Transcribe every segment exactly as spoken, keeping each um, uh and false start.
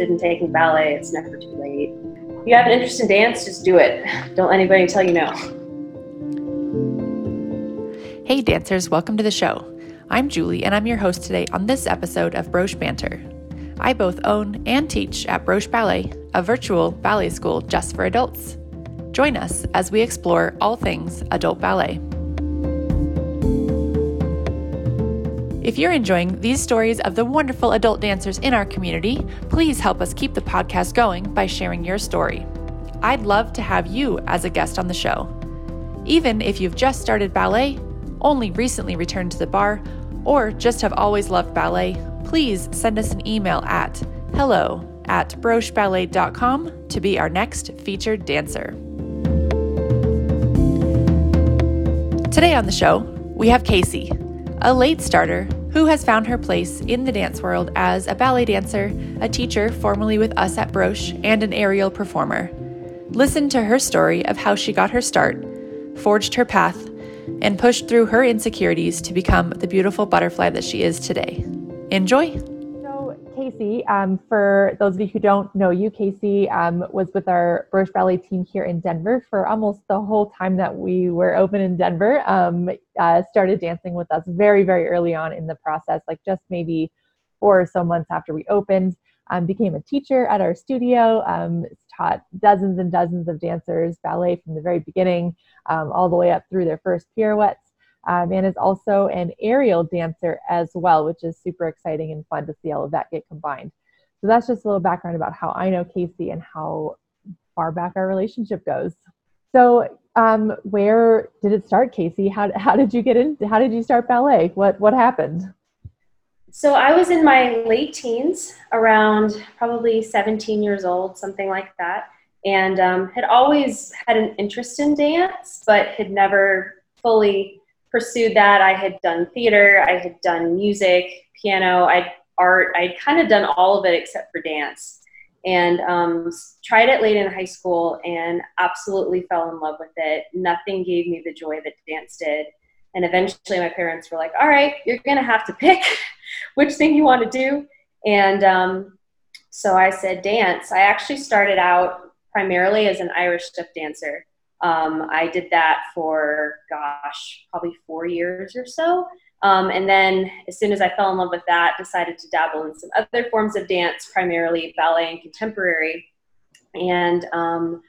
interested in taking ballet, it's never too late. If you have an interest in dance, just do it. Don't let anybody tell you no. Hey dancers, welcome to the show. I'm Julie and I'm your host today on this episode of Broche Banter. I both own and teach at Broche Ballet, a virtual ballet school just for adults. Join us as we explore all things adult ballet. If you're enjoying these stories of the wonderful adult dancers in our community, please help us keep the podcast going by sharing your story. I'd love to have you as a guest on the show. Even if you've just started ballet, only recently returned to the bar, or just have always loved ballet, please send us an email at hello at broche ballet dot com to be our next featured dancer. Today on the show, we have Casey, a late starter who has found her place in the dance world as a ballet dancer, a teacher formerly with us at Broche, and an aerial performer. Listen to her story of how she got her start, forged her path, and pushed through her insecurities to become the beautiful butterfly that she is today. Enjoy. So Casey, um, for those of you who don't know you, Casey um, was with our Broche Ballet team here in Denver for almost the whole time that we were open in Denver. Um, uh, started dancing with us very, very early on in the process, like just maybe four or so months after we opened. Um, became a teacher at our studio, um, taught dozens and dozens of dancers ballet from the very beginning, um, all the way up through their first pirouettes, um, and is also an aerial dancer as well, which is super exciting and fun to see all of that get combined. So that's just a little background about how I know Casey and how far back our relationship goes. So um, where did it start, Casey? How how did you get in? How did you start ballet? What what happened? So I was in my late teens, around probably seventeen years old, something like that, and um, had always had an interest in dance, but had never fully pursued that. I had done theater, I had done music, piano, I'd art, I'd kind of done all of it except for dance, and um, tried it late in high school and absolutely fell in love with it. Nothing gave me the joy that dance did. And eventually my parents were like, all right, you're going to have to pick which thing you want to do. And um, so I said dance. I actually started out primarily as an Irish step dancer. Um, I did that for, gosh, probably four years or so. Um, and then as soon as I fell in love with that, decided to dabble in some other forms of dance, primarily ballet and contemporary. And um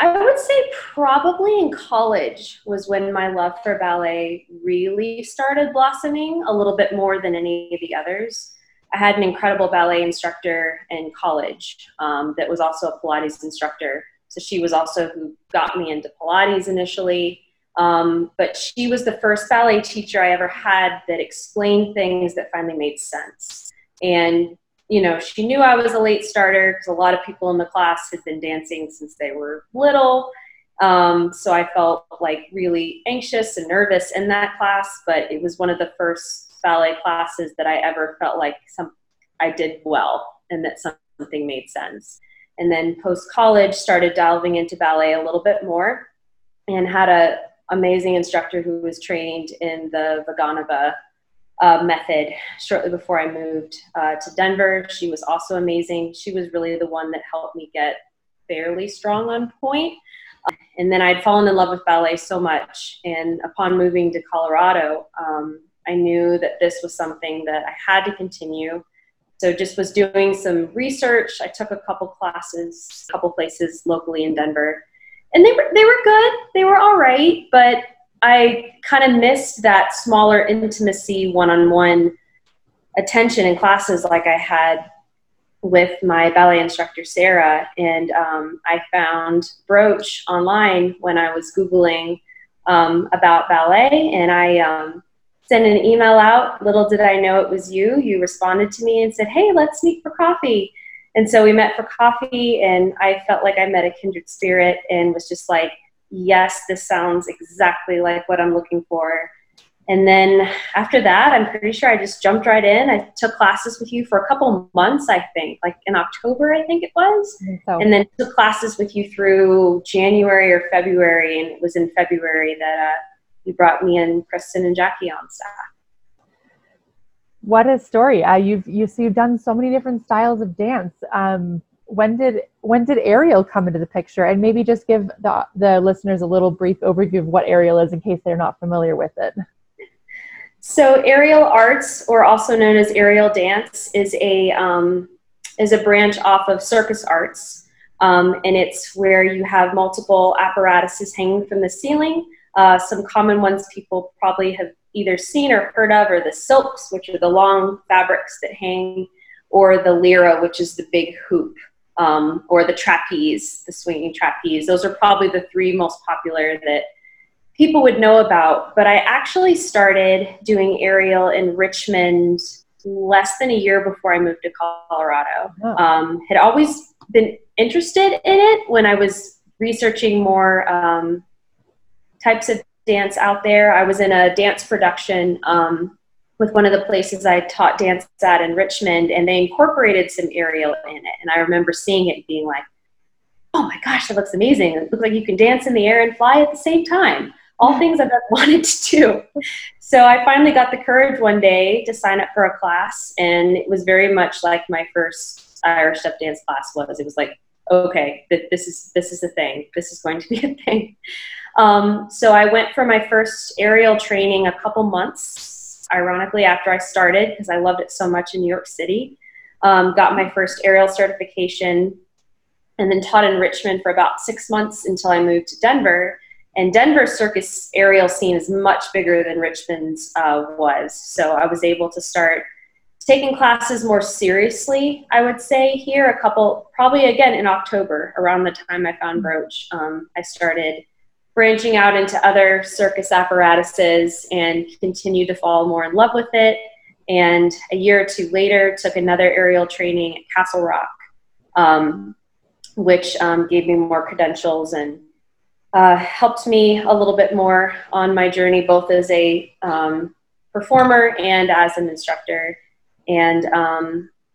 I would say probably in college was when my love for ballet really started blossoming a little bit more than any of the others. I had an incredible ballet instructor in college um, that was also a Pilates instructor. So she was also who got me into Pilates initially. Um, but she was the first ballet teacher I ever had that explained things that finally made sense. And you know, she knew I was a late starter because a lot of people in the class had been dancing since they were little. Um, so I felt like really anxious and nervous in that class, but it was one of the first ballet classes that I ever felt like some I did well and that something made sense. And then post-college started delving into ballet a little bit more and had an amazing instructor who was trained in the Vaganova Uh, method shortly before I moved uh, to Denver. She was also amazing. She was really the one that helped me get fairly strong on point. Uh, and then I'd fallen in love with ballet so much. And upon moving to Colorado, um, I knew that this was something that I had to continue. So just was doing some research. I took a couple classes, a couple places locally in Denver. And they were they were good. They were all right. But I kind of missed that smaller intimacy one-on-one attention in classes like I had with my ballet instructor, Sarah. And um, I found Broche online when I was Googling um, about ballet. And I um, sent an email out. Little did I know it was you. You responded to me and said, hey, let's meet for coffee. And so we met for coffee. And I felt like I met a kindred spirit and was just like, yes, this sounds exactly like what I'm looking for. And then after that, I'm pretty sure I just jumped right in. I took classes with you for a couple months, I think, like in October, I think it was. So. And then took classes with you through January or February. And it was in February that uh, you brought me and Kristen and Jackie on staff. What a story. Uh, you've, you've, you've done so many different styles of dance. Um, when did when did aerial come into the picture? And maybe just give the, the listeners a little brief overview of what aerial is in case they're not familiar with it. So aerial arts, or also known as aerial dance, is a um, is a branch off of circus arts. Um, and it's where you have multiple apparatuses hanging from the ceiling. Uh, some common ones people probably have either seen or heard of are the silks, which are the long fabrics that hang, or the lira, which is the big hoop, um, or the trapeze, the swinging trapeze. Those are probably the three most popular that people would know about. But I actually started doing aerial in Richmond less than a year before I moved to Colorado. Oh. Um, had always been interested in it when I was researching more um, types of dance out there. I was in a dance production um, with one of the places I taught dance at in Richmond, and they incorporated some aerial in it. And I remember seeing it and being like, oh my gosh, that looks amazing. It looks like you can dance in the air and fly at the same time. All things I've wanted to do. So I finally got the courage one day to sign up for a class, and it was very much like my first Irish step dance class was. It was like, okay, this is this is a thing. This is going to be a thing. Um, so I went for my first aerial training a couple months, ironically, after I started, because I loved it so much in New York City. Um, got my first aerial certification, and then taught in Richmond for about six months until I moved to Denver. And Denver's circus aerial scene is much bigger than Richmond's uh, was. So I was able to start taking classes more seriously, I would say, here a couple, probably again in October, around the time I found Broche. Um, I started branching out into other circus apparatuses and continued to fall more in love with it. And a year or two later, took another aerial training at Castle Rock, um, which um, gave me more credentials and Uh, helped me a little bit more on my journey, both as a um, performer and as an instructor. And um,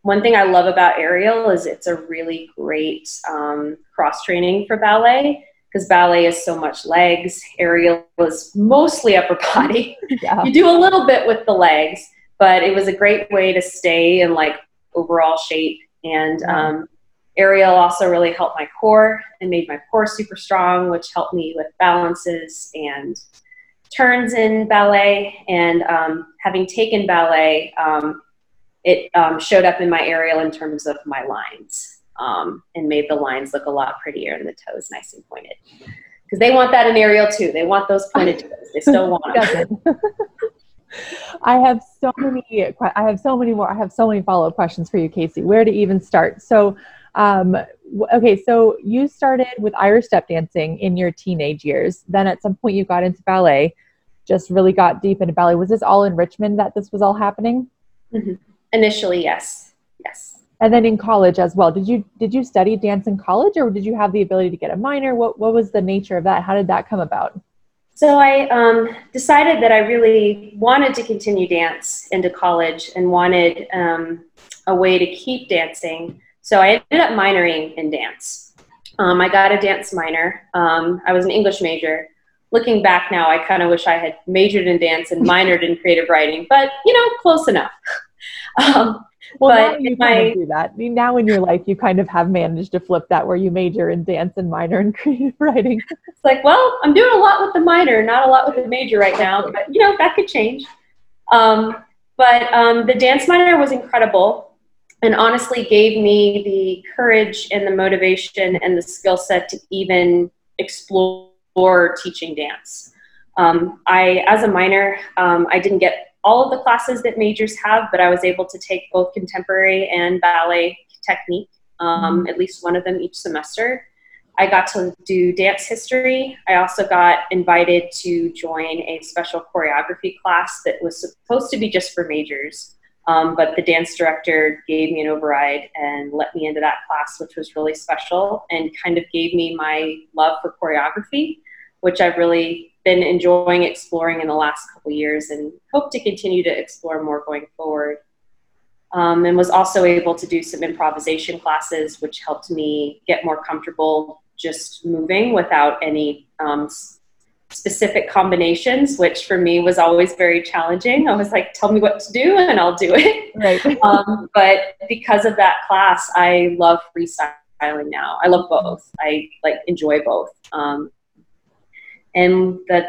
one thing I love about aerial is it's a really great um, cross-training for ballet, because ballet is so much legs. Aerial was mostly upper body. Yeah. You do a little bit with the legs, but it was a great way to stay in like overall shape. And um, aerial also really helped my core and made my core super strong, which helped me with balances and turns in ballet. And um, having taken ballet, um, it um, showed up in my aerial in terms of my lines, um, and made the lines look a lot prettier and the toes nice and pointed. Because they want that in aerial too. They want those pointed toes. They still want them. I have so many. I have so many more. I have so many follow-up questions for you, Casey. Where to even start? So. Um, okay, so you started with Irish step dancing in your teenage years. Then at some point you got into ballet, just really got deep into ballet. Was this all in Richmond that this was all happening? Mm-hmm. Initially, yes. Yes. And then in college as well. Did you did you study dance in college, or did you have the ability to get a minor? What what was the nature of that? How did that come about? So I um, decided that I really wanted to continue dance into college and wanted um, a way to keep dancing. So I ended up minoring in dance. Um, I got a dance minor. Um, I was an English major. Looking back now, I kind of wish I had majored in dance and minored in creative writing, but, you know, close enough. Um, well, but now you my, kind of do that. I mean, now in your life, you kind of have managed to flip that where you major in dance and minor in creative writing. It's like, well, I'm doing a lot with the minor, not a lot with the major right now, but, you know, that could change. Um, but um, the dance minor was incredible. And honestly gave me the courage and the motivation and the skill set to even explore teaching dance. Um, I, as a minor, um, I didn't get all of the classes that majors have, but I was able to take both contemporary and ballet technique, um, at least one of them each semester. I got to do dance history. I also got invited to join a special choreography class that was supposed to be just for majors. Um, but the dance director gave me an override and let me into that class, which was really special and kind of gave me my love for choreography, which I've really been enjoying exploring in the last couple years and hope to continue to explore more going forward. Um, and was also able to do some improvisation classes, which helped me get more comfortable just moving without any um, specific combinations, which for me was always very challenging. I was like, tell me what to do and I'll do it. Right. um, but because of that class, I love freestyling now. I love both. I like enjoy both. Um, and the,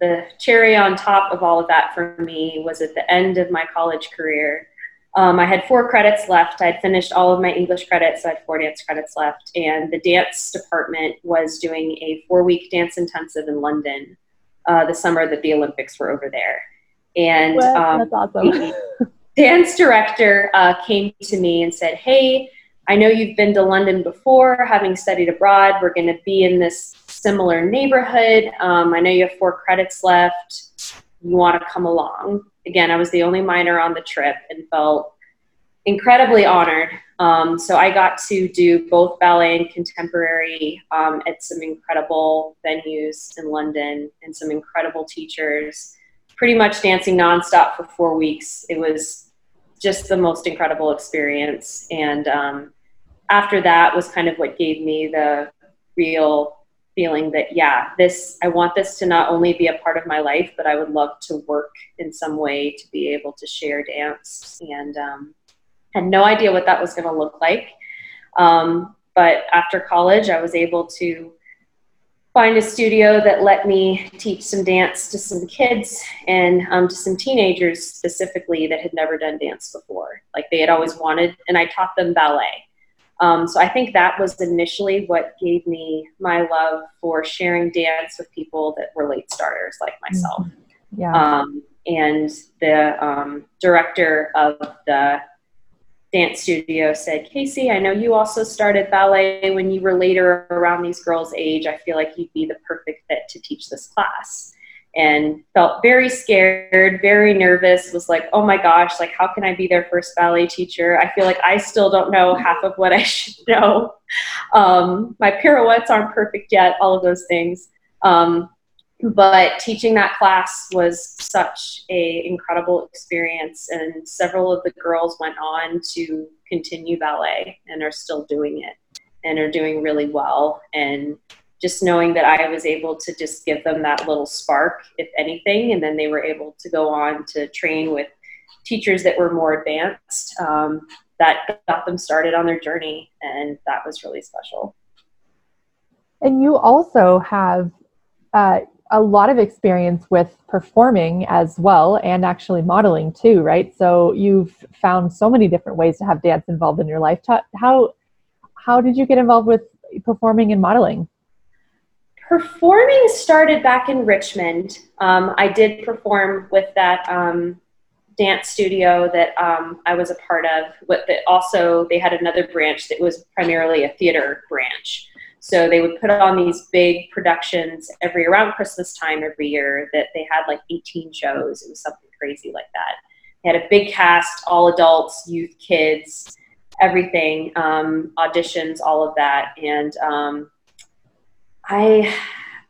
the cherry on top of all of that for me was at the end of my college career. Um, I had four credits left. I'd finished all of my English credits. So I had four dance credits left. And the dance department was doing a four-week dance intensive in London uh, the summer that the Olympics were over there. And well, um, that's awesome. The dance director uh, came to me and said, hey, I know you've been to London before, having studied abroad. We're going to be in this similar neighborhood. Um, I know you have four credits left. You want to come along? Again, I was the only minor on the trip and felt incredibly honored. Um, so I got to do both ballet and contemporary um, at some incredible venues in London and some incredible teachers, pretty much dancing nonstop for four weeks. It was just the most incredible experience. And um, after that was kind of what gave me the real feeling that, yeah, this, I want this to not only be a part of my life, but I would love to work in some way to be able to share dance. And um, had no idea what that was going to look like. Um, but after college, I was able to find a studio that let me teach some dance to some kids and um, to some teenagers specifically that had never done dance before. Like they had always wanted, and I taught them ballet. Um, so I think that was initially what gave me my love for sharing dance with people that were late starters like myself. Yeah. Um, and the um, director of the dance studio said, Casey, I know you also started ballet when you were later around these girls' age. I feel like you'd be the perfect fit to teach this class. And felt very scared, very nervous, was like, oh my gosh, like how can I be their first ballet teacher? I feel like I still don't know half of what I should know. Um, my pirouettes aren't perfect yet, all of those things. Um, but teaching that class was such an incredible experience, and several of the girls went on to continue ballet and are still doing it and are doing really well. And just knowing that I was able to just give them that little spark, if anything, and then they were able to go on to train with teachers that were more advanced, um, that got them started on their journey, and that was really special. And you also have uh, a lot of experience with performing as well, and actually modeling too, right? So you've found so many different ways to have dance involved in your life. How, how did you get involved with performing and modeling? Performing started back in Richmond. Um, I did perform with that um, dance studio that um, I was a part of. But that also, they had another branch that was primarily a theater branch. So they would put on these big productions every around Christmas time every year that they had like eighteen shows. It was something crazy like that. They had a big cast, all adults, youth, kids, everything, um, auditions, all of that. And um, I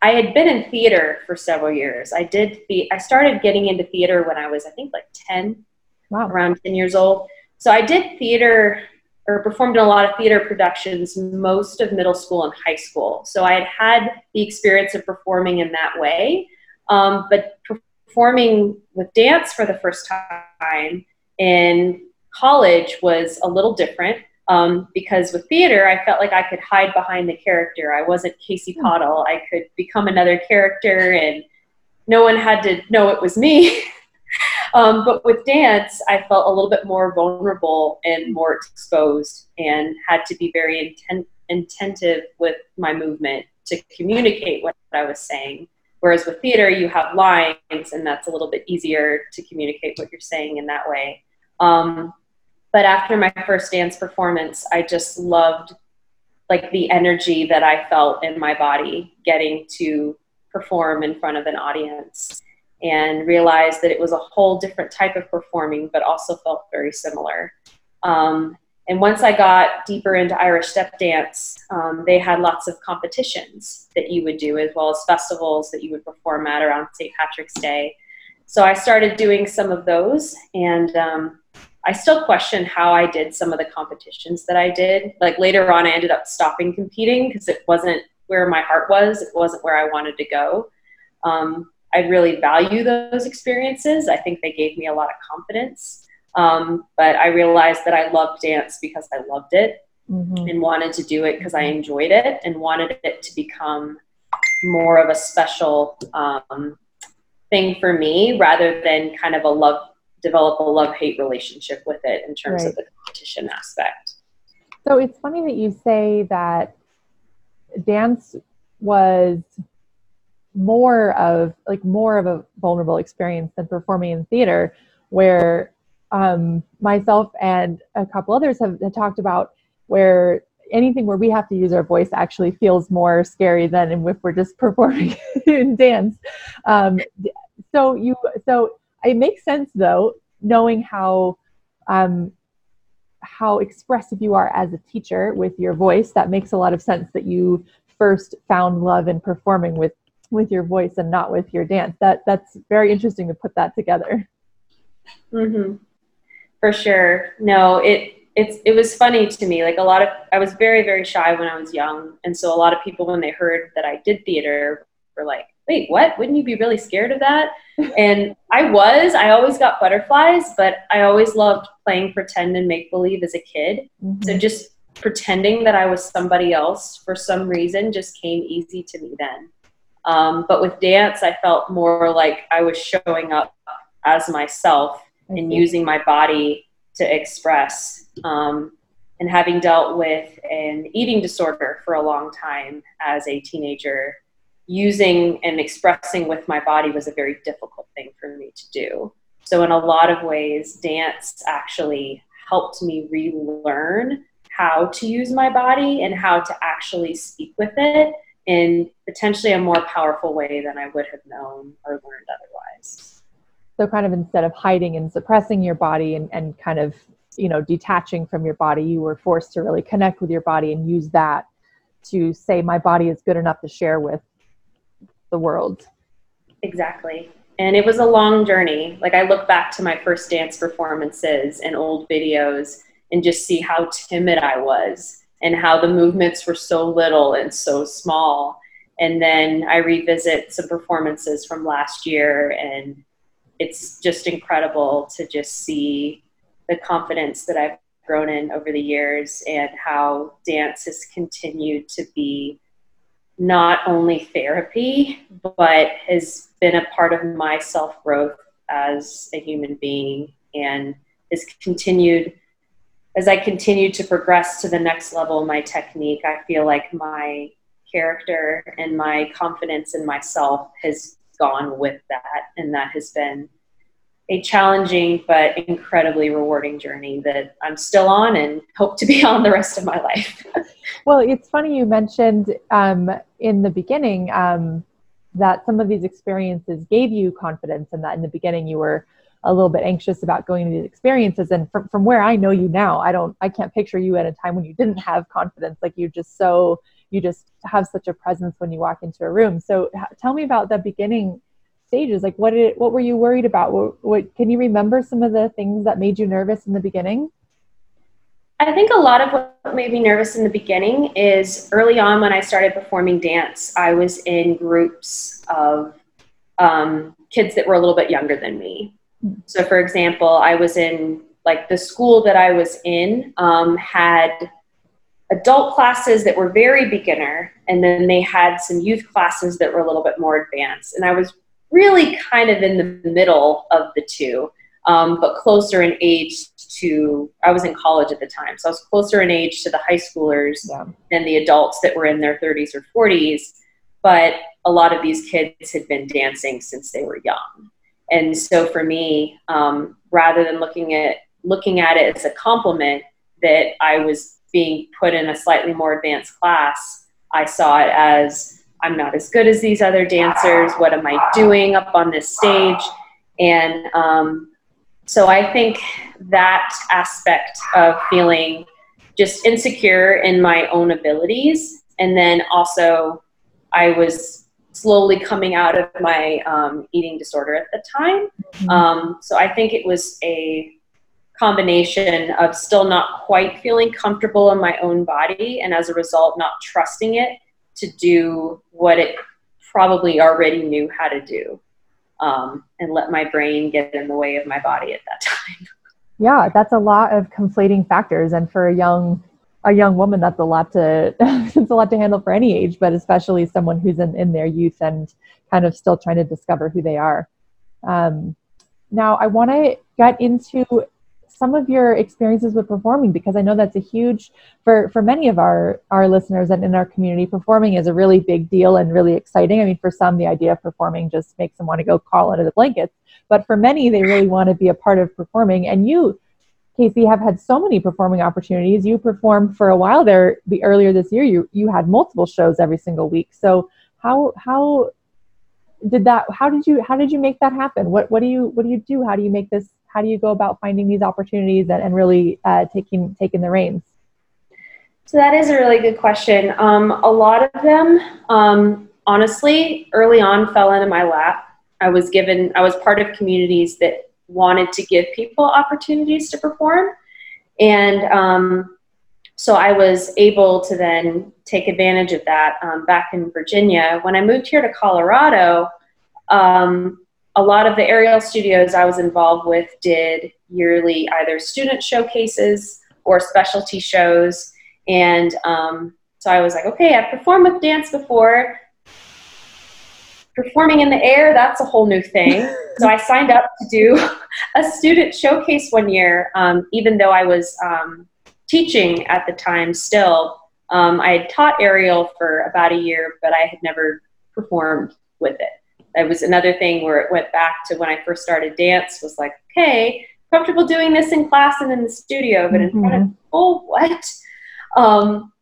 I had been in theater for several years. I did the, I started getting into theater when I was, I think, like ten, wow. around ten years old. So I did theater or performed in a lot of theater productions most of middle school and high school. So I had had the experience of performing in that way, um, but performing with dance for the first time in college was a little different. Um, because with theater, I felt like I could hide behind the character. I wasn't Casey Pottle. I could become another character, and no one had to know it was me. um, but with dance, I felt a little bit more vulnerable and more exposed, and had to be very intent- intentive with my movement to communicate what I was saying. Whereas with theater, you have lines, and that's a little bit easier to communicate what you're saying in that way. Um, But after my first dance performance, I just loved like the energy that I felt in my body getting to perform in front of an audience, and realized that it was a whole different type of performing, but also felt very similar. Um, and once I got deeper into Irish step dance, um, they had lots of competitions that you would do, as well as festivals that you would perform at around Saint Patrick's Day. So I started doing some of those, and um, I still question how I did some of the competitions that I did. Like later on, I ended up stopping competing because it wasn't where my heart was. It wasn't where I wanted to go. Um, I really value those experiences. I think they gave me a lot of confidence. Um, but I realized that I loved dance because I loved it, mm-hmm. and wanted to do it because I enjoyed it, and wanted it to become more of a special um, thing for me, rather than kind of a love, develop a love-hate relationship with it in terms right. of the competition aspect. So it's funny that you say that dance was more of like more of a vulnerable experience than performing in theater, where um, myself and a couple others have, have talked about where anything where we have to use our voice actually feels more scary than if we're just performing in dance. Um, so you, so it makes sense though, knowing how, um, how expressive you are as a teacher with your voice. That makes a lot of sense that you first found love in performing with, with your voice and not with your dance. That that's very interesting to put that together. Mm-hmm. For sure. No, it, It's, it was funny to me, like a lot of, I was very, very shy when I was young. And so a lot of people, when they heard that I did theater, were like, wait, what? Wouldn't you be really scared of that? And I was, I always got butterflies, but I always loved playing pretend and make believe as a kid. Mm-hmm. So just pretending that I was somebody else for some reason just came easy to me then. Um, but with dance, I felt more like I was showing up as myself, mm-hmm. and using my body to express. Um, and having dealt with an eating disorder for a long time as a teenager, using and expressing with my body was a very difficult thing for me to do. So in a lot of ways, dance actually helped me relearn how to use my body and how to actually speak with it in potentially a more powerful way than I would have known or learned otherwise. So kind of instead of hiding and suppressing your body and, and kind of, you know, detaching from your body, you were forced to really connect with your body and use that to say, my body is good enough to share with the world. Exactly. And it was a long journey. Like I look back to my first dance performances and old videos and just see how timid I was and how the movements were so little and so small. And then I revisit some performances from last year, and it's just incredible to just see the confidence that I've grown in over the years, and how dance has continued to be not only therapy, but has been a part of my self-growth as a human being, and has continued, as I continue to progress to the next level in my technique, I feel like my character and my confidence in myself has gone with that. And that has been a challenging but incredibly rewarding journey that I'm still on and hope to be on the rest of my life. Well, it's funny you mentioned um, in the beginning um, that some of these experiences gave you confidence, and that in the beginning you were a little bit anxious about going to these experiences. And from, from where I know you now, I don't, I can't picture you at a time when you didn't have confidence. Like you're just so, you just have such a presence when you walk into a room. So h- tell me about the beginning stages. Like what did, what were you worried about? What, what, can you remember some of the things that made you nervous in the beginning? I think a lot of what made me nervous in the beginning is early on when I started performing dance, I was in groups of um, kids that were a little bit younger than me. So for example, I was in like the school that I was in um, had adult classes that were very beginner, and then they had some youth classes that were a little bit more advanced. And I was really kind of in the middle of the two, um, but closer in age to, I was in college at the time, so I was closer in age to the high schoolers yeah. than the adults that were in their thirties or forties, but a lot of these kids had been dancing since they were young. And so for me, um, rather than looking at looking at it as a compliment that I was being put in a slightly more advanced class, I saw it as, I'm not as good as these other dancers. What am I doing up on this stage? And um, so I think that aspect of feeling just insecure in my own abilities. And then also I was slowly coming out of my um, eating disorder at the time. Mm-hmm. Um, so I think it was a combination of still not quite feeling comfortable in my own body, and as a result, not trusting it to do what it probably already knew how to do, um, and let my brain get in the way of my body at that time. Yeah, that's a lot of conflating factors. And for a young a young woman, that's a lot to it's a lot to handle for any age, but especially someone who's in, in their youth and kind of still trying to discover who they are. Um, now, I want to get into some of your experiences with performing, because I know that's a huge, for, for many of our, our listeners and in our community, performing is a really big deal and really exciting. I mean, for some, the idea of performing just makes them want to go crawl under the blankets. But for many, they really want to be a part of performing. And you, Casey, have had so many performing opportunities. You performed for a while there, the, earlier this year, you you had multiple shows every single week. So how how did that, how did you, how did you make that happen? What what do you, what do you do? How do you make this, how do you go about finding these opportunities and, and really uh, taking taking the reins? So that is a really good question. Um, a lot of them, um, honestly, early on fell into my lap. I was given, I was part of communities that wanted to give people opportunities to perform. And um, so I was able to then take advantage of that um, back in Virginia. When I moved here to Colorado, um, a lot of the aerial studios I was involved with did yearly either student showcases or specialty shows. And um, so I was like, okay, I've performed with dance before. Performing in the air, that's a whole new thing. So I signed up to do a student showcase one year, um, even though I was um, teaching at the time still. Um, I had taught aerial for about a year, but I had never performed with it. That was another thing where it went back to when I first started dance, was like, okay, comfortable doing this in class and in the studio, but in mm-hmm. front of, oh, what? Um,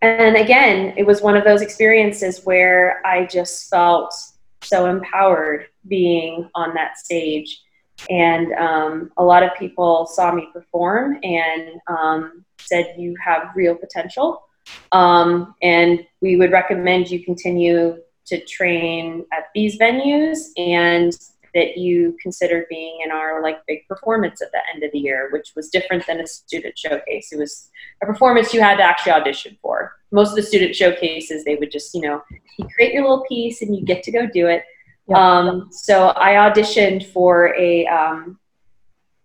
and again, it was one of those experiences where I just felt so empowered being on that stage. And um, a lot of people saw me perform and um, said, you have real potential. Um, and we would recommend you continue to train at these venues, and that you consider being in our like big performance at the end of the year, which was different than a student showcase. It was a performance you had to actually audition for. Most of the student showcases, they would just, you know, you create your little piece and you get to go do it. Yep. Um, so I auditioned for a um,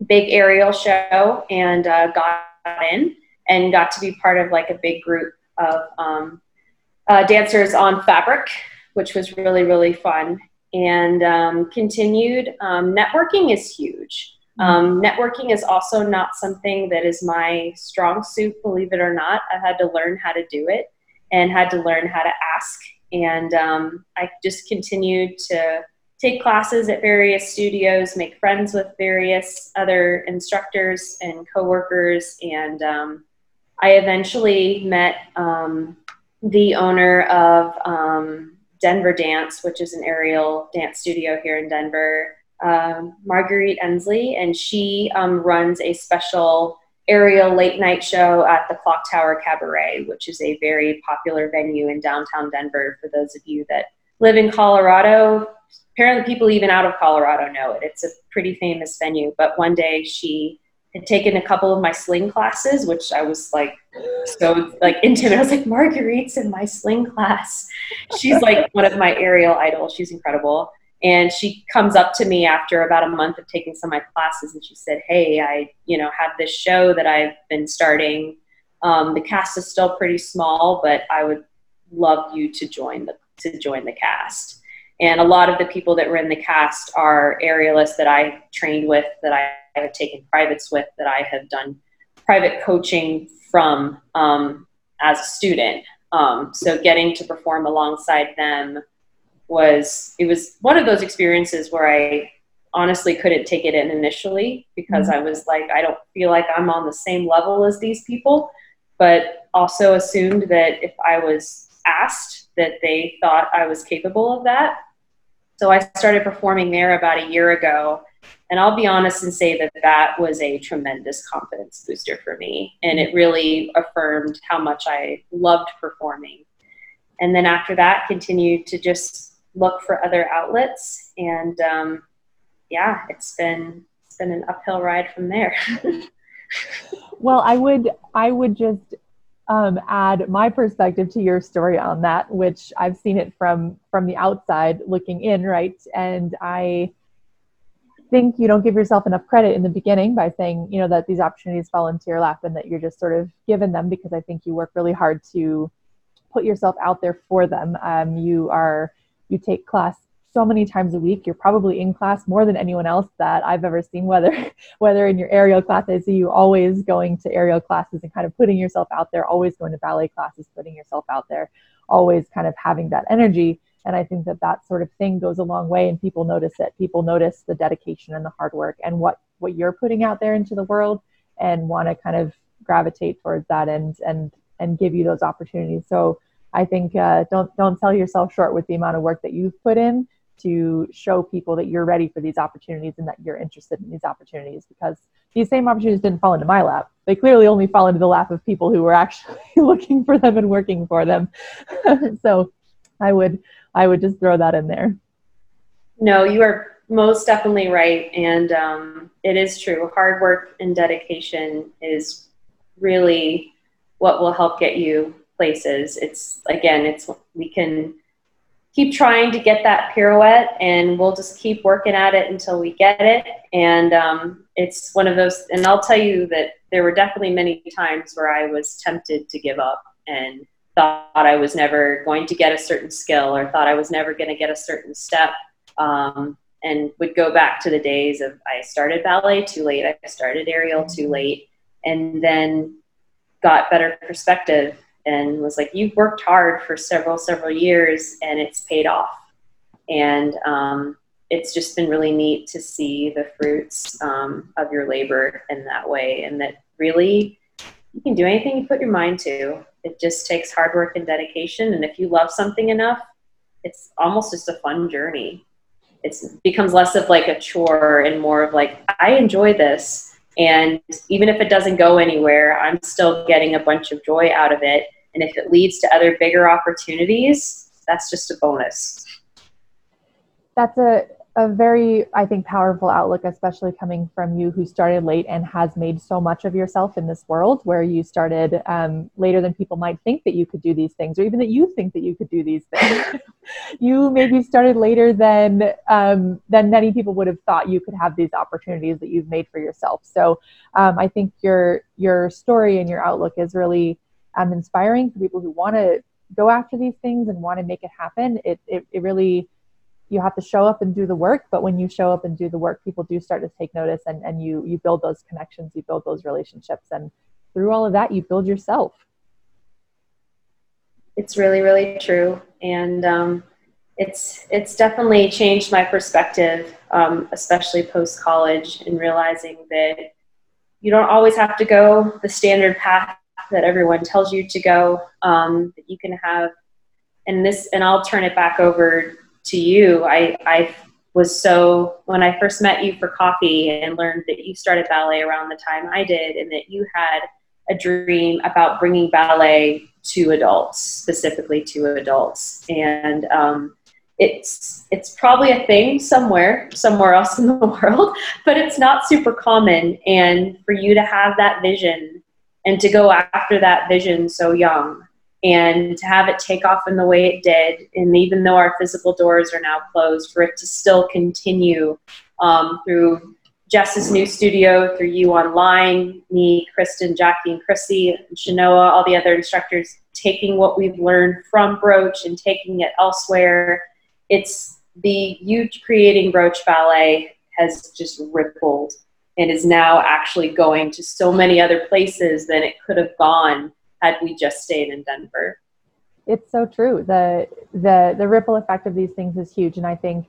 big aerial show and uh, got in and got to be part of like a big group of um, uh, dancers on fabric, which was really, really fun. And um, continued, um, networking is huge. Um, networking is also not something that is my strong suit, believe it or not. I've had to learn how to do it and had to learn how to ask. And um, I just continued to take classes at various studios, make friends with various other instructors and coworkers. And um, I eventually met um, the owner of um, Denver Dance, which is an aerial dance studio here in Denver, um, Marguerite Ensley, and she um, runs a special aerial late night show at the Clock Tower Cabaret, which is a very popular venue in downtown Denver. For those of you that live in Colorado, apparently people even out of Colorado know it. It's a pretty famous venue. But one day she had taken a couple of my sling classes, which I was like so like intimate. I was like, Marguerite's in my sling class. She's like one of my aerial idols. She's incredible. And she comes up to me after about a month of taking some of my classes, and she said, hey, I, you know, have this show that I've been starting. Um, the cast is still pretty small, but I would love you to join the to join the cast. And a lot of the people that were in the cast are aerialists that I trained with, that I I have taken privates with, that I have done private coaching from um, as a student. Um, so getting to perform alongside them was, it was one of those experiences where I honestly couldn't take it in initially, because mm-hmm. I was like, I don't feel like I'm on the same level as these people, but also assumed that if I was asked, that they thought I was capable of that. So I started performing there about a year ago. And I'll be honest and say that that was a tremendous confidence booster for me. And it really affirmed how much I loved performing. And then after that, continued to just look for other outlets. And um, yeah, it's been, it's been an uphill ride from there. Well, I would, I would just um, add my perspective to your story on that, which I've seen it from, from the outside looking in, right? And I think you don't give yourself enough credit in the beginning by saying, you know, that these opportunities fall into your lap and that you're just sort of given them, because I think you work really hard to put yourself out there for them. Um, you are, you take class so many times a week. You're probably in class more than anyone else that I've ever seen, whether whether in your aerial class. I see you always going to aerial classes and kind of putting yourself out there, always going to ballet classes, putting yourself out there, always kind of having that energy. And I think that that sort of thing goes a long way, and people notice it. People notice the dedication and the hard work and what, what you're putting out there into the world, and want to kind of gravitate towards that and and and give you those opportunities. So I think uh, don't don't sell yourself short with the amount of work that you've put in to show people that you're ready for these opportunities and that you're interested in these opportunities, because these same opportunities didn't fall into my lap. They clearly only fall into the lap of people who were actually looking for them and working for them. So I would I would just throw that in there. No, you are most definitely right. And um, it is true. Hard work and dedication is really what will help get you places. It's, again, it's, we can keep trying to get that pirouette, and we'll just keep working at it until we get it. And um, it's one of those, and I'll tell you that there were definitely many times where I was tempted to give up and thought I was never going to get a certain skill, or thought I was never going to get a certain step, um, and would go back to the days of, I started ballet too late, I started aerial too late, and then got better perspective and was like, you've worked hard for several, several years and it's paid off. And um, it's just been really neat to see the fruits um, of your labor in that way. And that really, you can do anything you put your mind to. It just takes hard work and dedication. And if you love something enough, it's almost just a fun journey. It's, it becomes less of like a chore and more of like, I enjoy this. And even if it doesn't go anywhere, I'm still getting a bunch of joy out of it. And if it leads to other bigger opportunities, that's just a bonus. That's a, a very, I think, powerful outlook, especially coming from you who started late and has made so much of yourself in this world, where you started um, later than people might think that you could do these things, or even that you think that you could do these things. You maybe started later than um, than many people would have thought you could have these opportunities that you've made for yourself. So um, I think your your story and your outlook is really um, inspiring for people who want to go after these things and want to make it happen. It it, it really... You have to show up and do the work, but when you show up and do the work, people do start to take notice, and, and you you build those connections, you build those relationships, and through all of that, you build yourself. It's really, really true, and um, it's it's definitely changed my perspective, um, especially post-college, and realizing that you don't always have to go the standard path that everyone tells you to go, um, that you can have, and this, and I'll turn it back over to you. I, I was so, when I first met you for coffee and learned that you started ballet around the time I did, and that you had a dream about bringing ballet to adults, specifically to adults. And um, it's it's probably a thing somewhere, somewhere else in the world, but it's not super common. And for you to have that vision and to go after that vision so young, and to have it take off in the way it did, and even though our physical doors are now closed, for it to still continue um, through Jess's new studio, through you online, me, Kristen, Jackie, and Chrissy, and Shanoa, all the other instructors, taking what we've learned from Broche and taking it elsewhere. It's the you creating Broche Ballet has just rippled and is now actually going to so many other places than it could have gone had we just stayed in Denver. It's so true. The, the, the ripple effect of these things is huge. And I think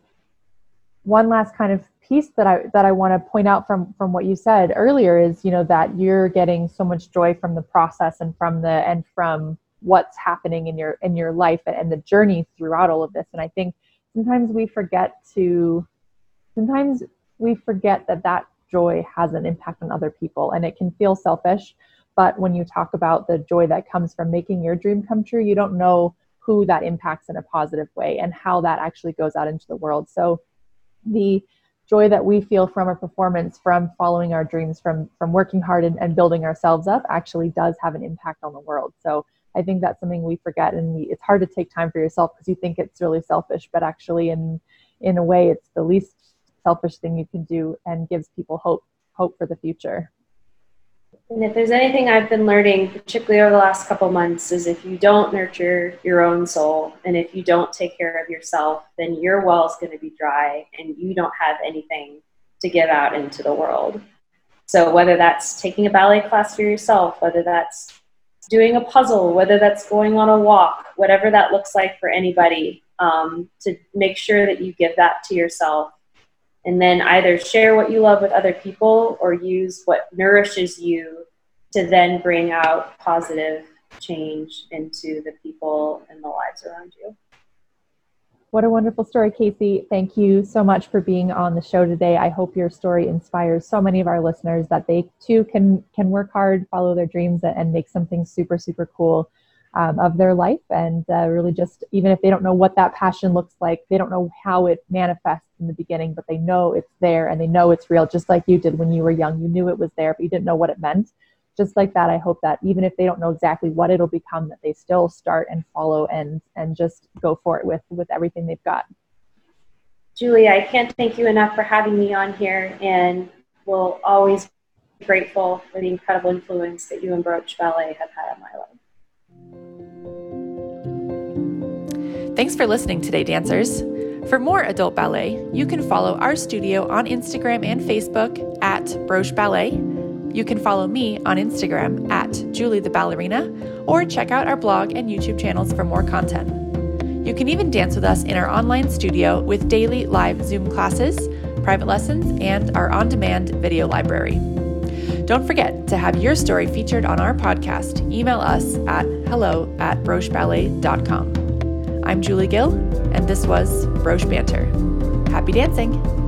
one last kind of piece that I, that I want to point out from, from what you said earlier is, you know, that you're getting so much joy from the process and from the, and from what's happening in your, in your life and the journey throughout all of this. And I think sometimes we forget to, sometimes we forget that that joy has an impact on other people, and it can feel selfish. But when you talk about the joy that comes from making your dream come true, you don't know who that impacts in a positive way and how that actually goes out into the world. So the joy that we feel from a performance, from following our dreams, from from working hard and, and building ourselves up actually does have an impact on the world. So I think that's something we forget, and we, it's hard to take time for yourself because you think it's really selfish, but actually in in a way it's the least selfish thing you can do and gives people hope, hope for the future. And if there's anything I've been learning, particularly over the last couple months, is if you don't nurture your own soul and if you don't take care of yourself, then your well is going to be dry and you don't have anything to give out into the world. So whether that's taking a ballet class for yourself, whether that's doing a puzzle, whether that's going on a walk, whatever that looks like for anybody, um, to make sure that you give that to yourself. And then either share what you love with other people or use what nourishes you to then bring out positive change into the people and the lives around you. What a wonderful story, Casey. Thank you so much for being on the show today. I hope your story inspires so many of our listeners that they too can, can work hard, follow their dreams, and make something super, super cool Um, of their life, and uh, really just, even if they don't know what that passion looks like, they don't know how it manifests in the beginning, but they know it's there and they know it's real, just like you did when you were young. You knew it was there, but you didn't know what it meant. Just like that, I hope that even if they don't know exactly what it'll become, that they still start and follow and and just go for it with, with everything they've got. Julie, I can't thank you enough for having me on here, and we'll always be grateful for the incredible influence that you and Broche Ballet have had on my life. Thanks for listening today, dancers. For more adult ballet, you can follow our studio on Instagram and Facebook at Broche Ballet. You can follow me on Instagram at Julie the Ballerina, or check out our blog and YouTube channels for more content. You can even dance with us in our online studio with daily live Zoom classes, private lessons, and our on-demand video library. Don't forget to have your story featured on our podcast. Email us at hello at broche ballet dot com. I'm Julie Gill, and this was Broche Banter. Happy dancing!